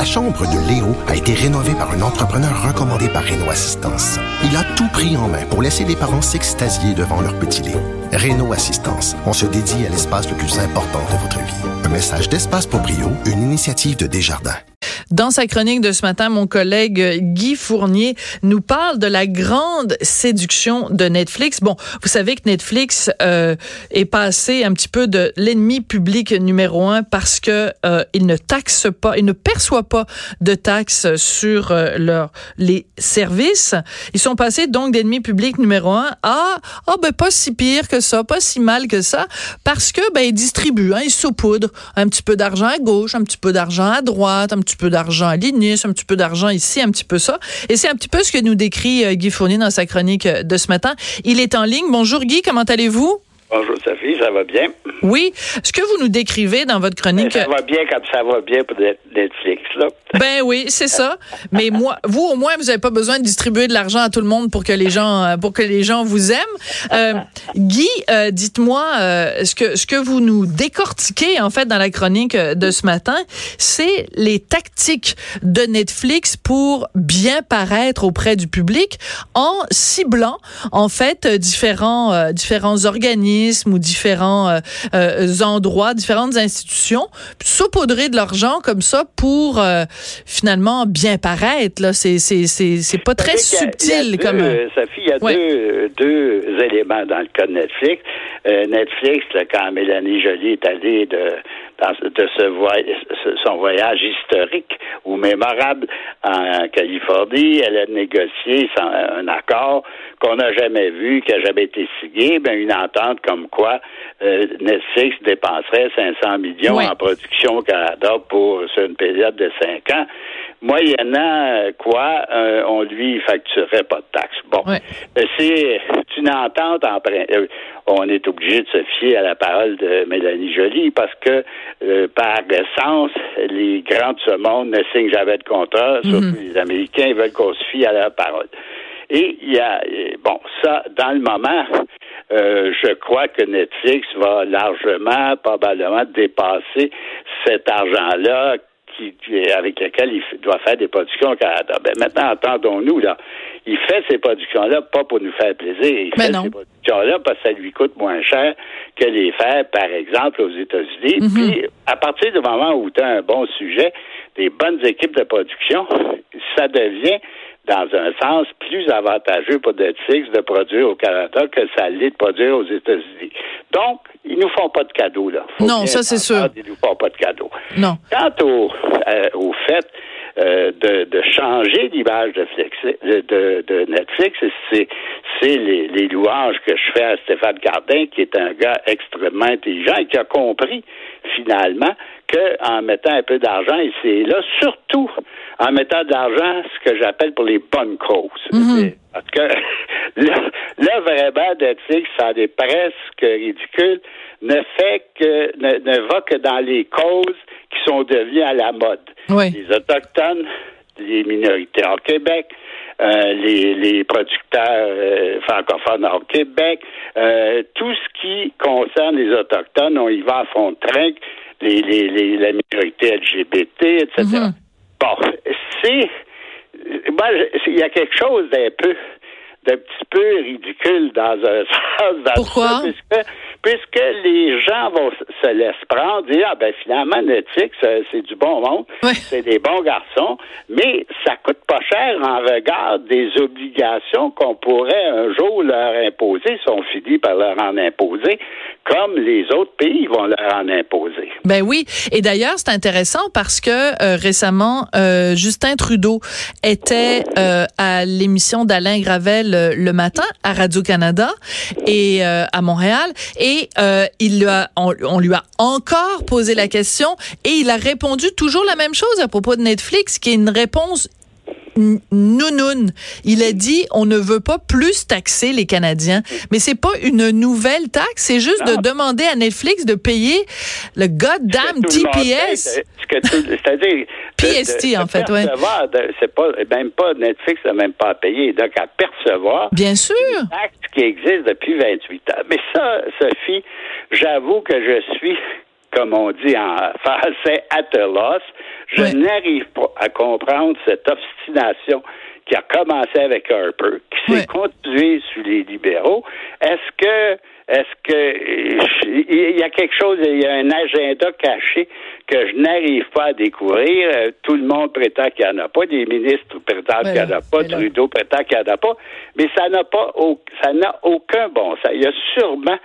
La chambre de Léo a été rénovée par un entrepreneur recommandé par Reno Assistance. Il a tout pris en main pour laisser les parents s'extasier devant leur petit Léo. Reno Assistance, on se dédie à l'espace le plus important de votre vie. Un message d'Espace pour Brio, une initiative de Desjardins. Dans sa chronique de ce matin, mon collègue Guy Fournier nous parle de la grande séduction de Netflix. Bon, vous savez que Netflix est passé un petit peu de l'ennemi public numéro un parce que il ne taxe pas, il ne perçoit pas de taxes sur les services. Ils sont passés donc d'ennemi public numéro un à pas si pire que ça, pas si mal que ça, parce que ils distribuent, ils saupoudrent un petit peu d'argent à gauche, un petit peu d'argent à droite, un petit peu d'argent à l'INIS, un petit peu d'argent ici, un petit peu ça. Et c'est un petit peu ce que nous décrit Guy Fournier dans sa chronique de ce matin. Il est en ligne. Bonjour Guy, comment allez-vous? Bonjour Sophie, ça va bien? Oui. Ce que vous nous décrivez dans votre chronique... Ça va bien quand ça va bien pour Netflix, là. Ben oui, c'est ça. Mais moi, vous, au moins, vous n'avez pas besoin de distribuer de l'argent à tout le monde pour que les gens vous aiment. Guy, dites-moi, ce que vous nous décortiquez, en fait, dans la chronique de ce matin, c'est les tactiques de Netflix pour bien paraître auprès du public en ciblant, en fait, différents organismes ou différents endroits, différentes institutions, saupoudrer de l'argent comme ça pour finalement bien paraître. Là, c'est pas très subtil. Sophie, il y a deux éléments dans le cas de Netflix. Netflix, là, quand Mélanie Joly est allée de son voyage historique ou mémorable en Californie, elle a négocié un accord qu'on n'a jamais vu, qui n'a jamais été signé, une entente comme quoi Netflix dépenserait 500 millions en production au Canada sur une période de 5 ans, moyennant quoi on lui facturerait pas de taxes. Bon, c'est une entente on est obligé de se fier à la parole de Mélanie Joly parce que par essence, les grands de ce monde ne signent jamais de contrat, surtout les Américains, ils veulent qu'on se fie à leur parole. Et il y a, ça, dans le moment, je crois que Netflix va largement, probablement dépasser cet argent-là avec lequel il doit faire des productions au Canada. Maintenant, entendons-nous, là. Il fait ces productions-là pas pour nous faire plaisir. Ces productions-là parce que ça lui coûte moins cher que les faire, par exemple, aux États-Unis. Puis, à partir du moment où tu as un bon sujet, des bonnes équipes de production, ça devient... dans un sens plus avantageux pour Netflix de produire au Canada que ça l'est de produire aux États-Unis. Donc, ils nous font pas de cadeaux, là. Non, ça c'est sûr. Ils nous font pas de cadeaux. Non. Quant au fait de changer l'image de Netflix, c'est les louanges que je fais à Stéphane Cardin, qui est un gars extrêmement intelligent et qui a compris, finalement, qu'en mettant un peu d'argent, et c'est là, surtout en mettant de l'argent, ce que j'appelle pour les bonnes causes. Parce que là, vraiment, Netflix, ça est presque ridicule, ne va que dans les causes qui sont devenues à la mode. Oui. Les Autochtones, les minorités au Québec, les producteurs francophones au Québec, tout ce qui concerne les Autochtones, on y va à fond de train, la minorité LGBT, etc. Bon, il y a quelque chose d'un petit peu ridicule dans un sens. Pourquoi? Puisque les gens se laissent prendre, dire, finalement, Netflix, c'est du bon monde, c'est des bons garçons, mais ça coûte pas cher en regard des obligations qu'on pourrait un jour leur imposer, si on finit par leur en imposer, comme les autres pays vont leur en imposer. Ben oui, et d'ailleurs, c'est intéressant parce que récemment, Justin Trudeau était à l'émission d'Alain Gravel le matin à Radio-Canada et à Montréal, Et on lui a encore posé la question et il a répondu toujours la même chose à propos de Netflix, qui est une réponse nounoune. Il a dit on ne veut pas plus taxer les Canadiens. Mais c'est pas une nouvelle taxe, c'est juste de demander à Netflix de payer le goddamn TPS. C'est-à-dire PST en fait, c'est pas même pas Netflix n'a même pas à payer, donc à percevoir. Bien sûr. Une taxe qui existe depuis 28 ans. Mais ça, Sophie, j'avoue que je suis comme on dit en français, at a loss. Je n'arrive pas à comprendre cette obstination qui a commencé avec Harper, qui s'est continuée sur les libéraux. Est-ce que il y a quelque chose, il y a un agenda caché que je n'arrive pas à découvrir? Tout le monde prétend qu'il n'y en a pas, des ministres prétendent qu'il n'y en a pas, Trudeau prétend qu'il n'y en a pas, mais ça n'a aucun bon sens. Il y a sûrement,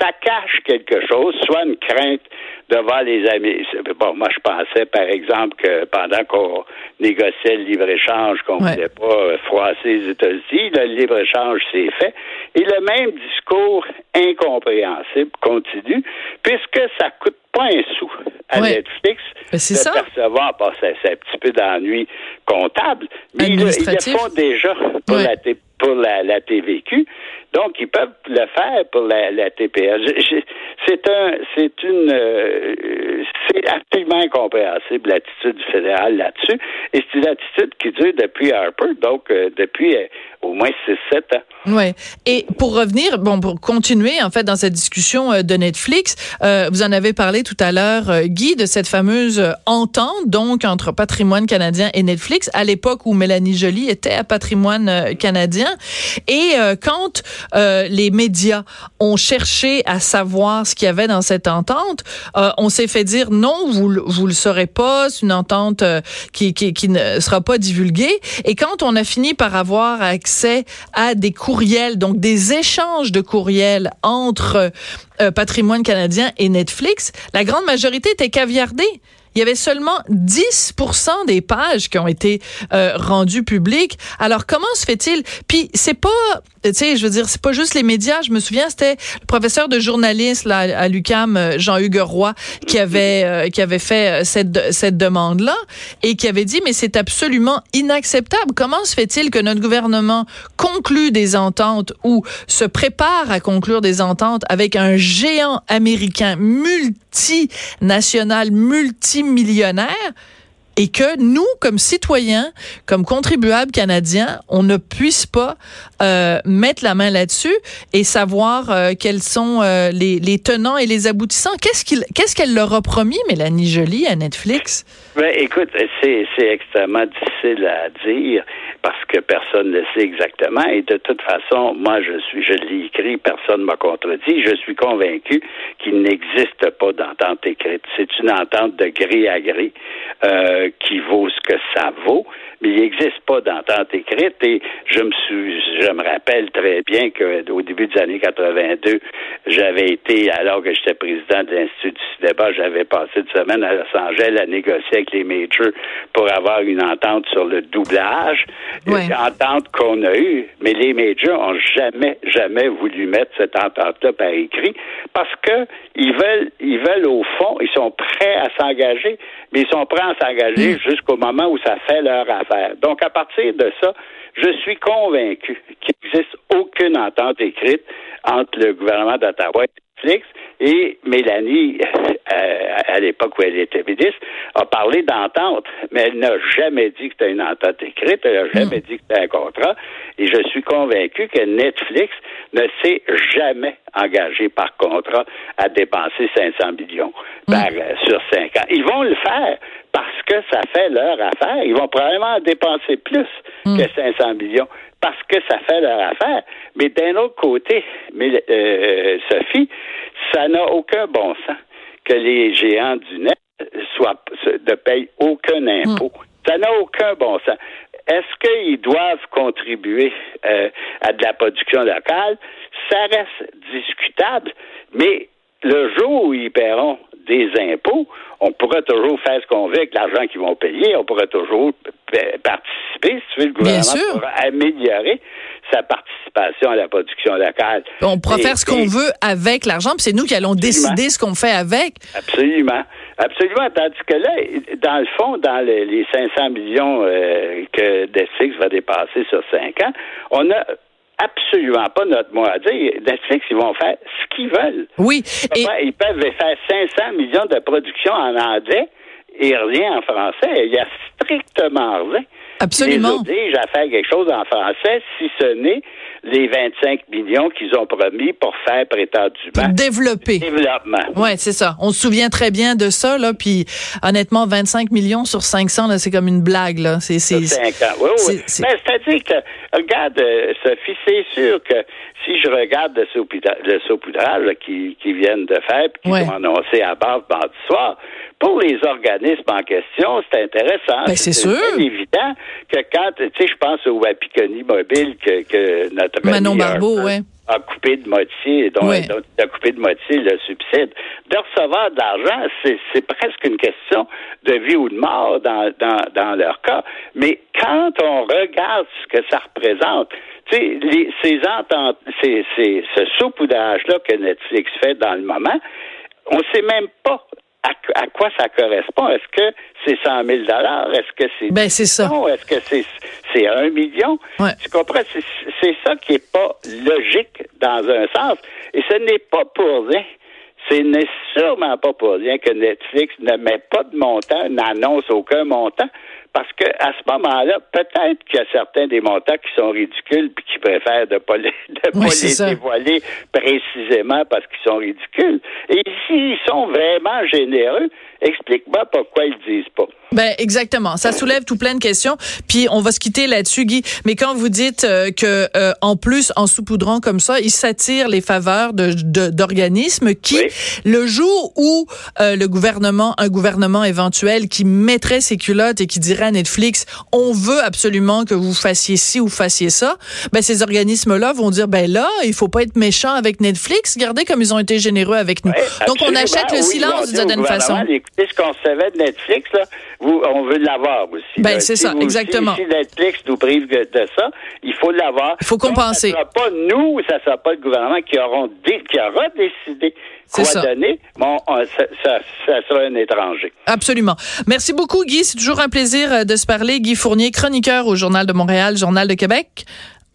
ça cache quelque chose, soit une crainte devant les amis. Bon, moi, je pensais, par exemple, que pendant qu'on négociait le libre-échange, qu'on ne voulait pas froisser les États-Unis, le libre-échange s'est fait. Et le même discours incompréhensible continue, puisque ça coûte pas un sou à Netflix de percevoir, parce que c'est un petit peu d'ennui comptable, mais ils le font déjà pour la TVQ, donc ils peuvent le faire pour la TPS. C'est absolument incompréhensible l'attitude du fédéral là-dessus, et c'est une attitude qui dure depuis Harper, donc depuis au moins 6-7 ans. Oui. Et pour revenir, pour continuer en fait dans cette discussion de Netflix, vous en avez parlé tout à l'heure, Guy, de cette fameuse entente donc entre Patrimoine canadien et Netflix, à l'époque où Mélanie Joly était à Patrimoine canadien. Et quand les médias ont cherché à savoir ce qu'il y avait dans cette entente, on s'est fait dire non, vous le saurez pas, c'est une entente qui ne sera pas divulguée. Et quand on a fini par avoir accès à des courriels, donc des échanges de courriels entre Patrimoine canadien et Netflix, la grande majorité était caviardée. Il y avait seulement 10% des pages qui ont été rendues publiques. Alors, comment se fait-il? Puis, c'est pas, c'est pas juste les médias. Je me souviens, c'était le professeur de journalisme là, à l'UQAM, Jean-Hugues Roy, qui avait fait cette demande-là et qui avait dit, mais c'est absolument inacceptable. Comment se fait-il que notre gouvernement conclue des ententes ou se prépare à conclure des ententes avec un géant américain multinational, multimillionnaire, et que nous, comme citoyens, comme contribuables canadiens, on ne puisse pas mettre la main là-dessus et savoir quels sont les tenants et les aboutissants. Qu'est-ce qu'elle leur a promis, Mélanie Joly, à Netflix? Ben, écoute, c'est extrêmement difficile à dire parce que personne ne sait exactement. Et de toute façon, moi, je l'ai écrit, personne ne m'a contredit. Je suis convaincu qu'il n'existe pas d'entente écrite. C'est une entente de gré à gré qui vaut ce que ça vaut, mais il n'existe pas d'entente écrite. Et je me rappelle très bien qu'au début des années 82, j'avais été, alors que j'étais président de l'Institut du CIDEBA, j'avais passé une semaine à Los Angeles à négocier avec les majors pour avoir une entente sur le doublage, une entente qu'on a eue, mais les majors n'ont jamais voulu mettre cette entente-là par écrit parce que ils veulent au fond, ils sont prêts à s'engager, mais ils sont prêts à s'engager jusqu'au moment où ça fait leur affaire. Donc, à partir de ça, je suis convaincu qu'il n'existe aucune entente écrite entre le gouvernement d'Ottawa et Netflix. Et Mélanie, à l'époque où elle était ministre, a parlé d'entente, mais elle n'a jamais dit que c'était une entente écrite, elle n'a jamais dit que c'était un contrat, et je suis convaincu que Netflix ne s'est jamais engagé par contrat à dépenser 500 millions sur 5 ans. Ils vont le faire parce que ça fait leur affaire. Ils vont probablement dépenser plus que 500 millions parce que ça fait leur affaire. Mais d'un autre côté, Sophie, ça n'a aucun bon sens que les géants du net ne payent aucun impôt. Ça n'a aucun bon sens. Est-ce qu'ils doivent contribuer à de la production locale? Ça reste discutable, mais le jour où ils paieront des impôts, on pourra toujours faire ce qu'on veut avec l'argent qu'ils vont payer, on pourra toujours participer, si tu veux, le gouvernement pourra améliorer sa participation à la production locale. On pourra faire ce qu'on veut avec l'argent, puis c'est nous qui allons décider ce qu'on fait avec. Absolument. Absolument. Tandis que là, dans le fond, dans les 500 millions que Netflix va dépasser sur 5 ans, on a absolument pas notre mot à dire. Netflix, ils vont faire ce qu'ils veulent. Oui. Ils peuvent faire 500 millions de productions en anglais et rien en français. Il y a strictement rien. absolument, qui les oblige à faire quelque chose en français, si ce n'est les 25 millions qu'ils ont promis pour faire prétendument développer. Développement. Ouais, c'est ça. On se souvient très bien de ça là, puis honnêtement 25 millions sur 500 là, c'est comme une blague là, c'est 50. Oui, oui. Mais c'est-à-dire que regarde Sophie, c'est sûr que si je regarde le saupoudrage qu'ils viennent de faire puis qu'ils ont annoncé à base mardi soir, pour les organismes en question, c'est intéressant. Ben, c'est sûr. C'est évident que quand, tu sais, je pense au Wapikoni Mobile que notre Manon Barbeau, a coupé de moitié, donc a coupé de moitié le subside. De recevoir de l'argent, c'est presque une question de vie ou de mort dans leur cas. Mais quand on regarde ce que ça représente, tu sais, ce saupoudrage-là que Netflix fait dans le moment, on ne sait même pas à quoi ça correspond. Est-ce que c'est 100 000 $? Est-ce que c'est... Ben, c'est ça. Est-ce que c'est 1 million? Ouais. Tu comprends? C'est ça qui est pas logique dans un sens. Et ce n'est pas pour rien. Ce n'est sûrement pas pour rien que Netflix ne met pas de montant, n'annonce aucun montant, parce que à ce moment-là, peut-être qu'il y a certains des montants qui sont ridicules puis qui préfèrent de pas les dévoiler précisément parce qu'ils sont ridicules. Et s'ils sont vraiment généreux, explique-moi pourquoi ils disent pas. Ben exactement, ça soulève tout plein de questions. Puis on va se quitter là-dessus, Guy. Mais quand vous dites que en plus en saupoudrant comme ça, ils s'attirent les faveurs d'organismes qui, le jour où un gouvernement éventuel qui mettrait ses culottes et qui dirait à Netflix, on veut absolument que vous fassiez ci ou fassiez ça, ben ces organismes-là vont dire, ben là, il faut pas être méchant avec Netflix. Regardez comme ils ont été généreux avec nous. Oui, donc on achète le silence d'une certaine façon. Écoutez, ce qu'on savait de Netflix là. On veut l'avoir aussi. Ben, c'est ça, exactement. Si Netflix nous prive de ça, il faut l'avoir. Il faut compenser. Donc, ça ne sera pas nous, ça ne sera pas le gouvernement qui aura décidé quoi donner. Bon, ça sera un étranger. Absolument. Merci beaucoup, Guy. C'est toujours un plaisir de se parler. Guy Fournier, chroniqueur au Journal de Montréal, Journal de Québec.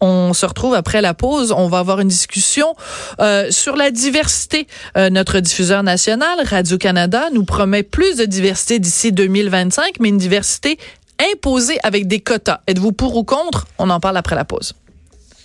On se retrouve après la pause. On va avoir une discussion sur la diversité. Notre diffuseur national, Radio-Canada, nous promet plus de diversité d'ici 2025, mais une diversité imposée avec des quotas. Êtes-vous pour ou contre? On en parle après la pause.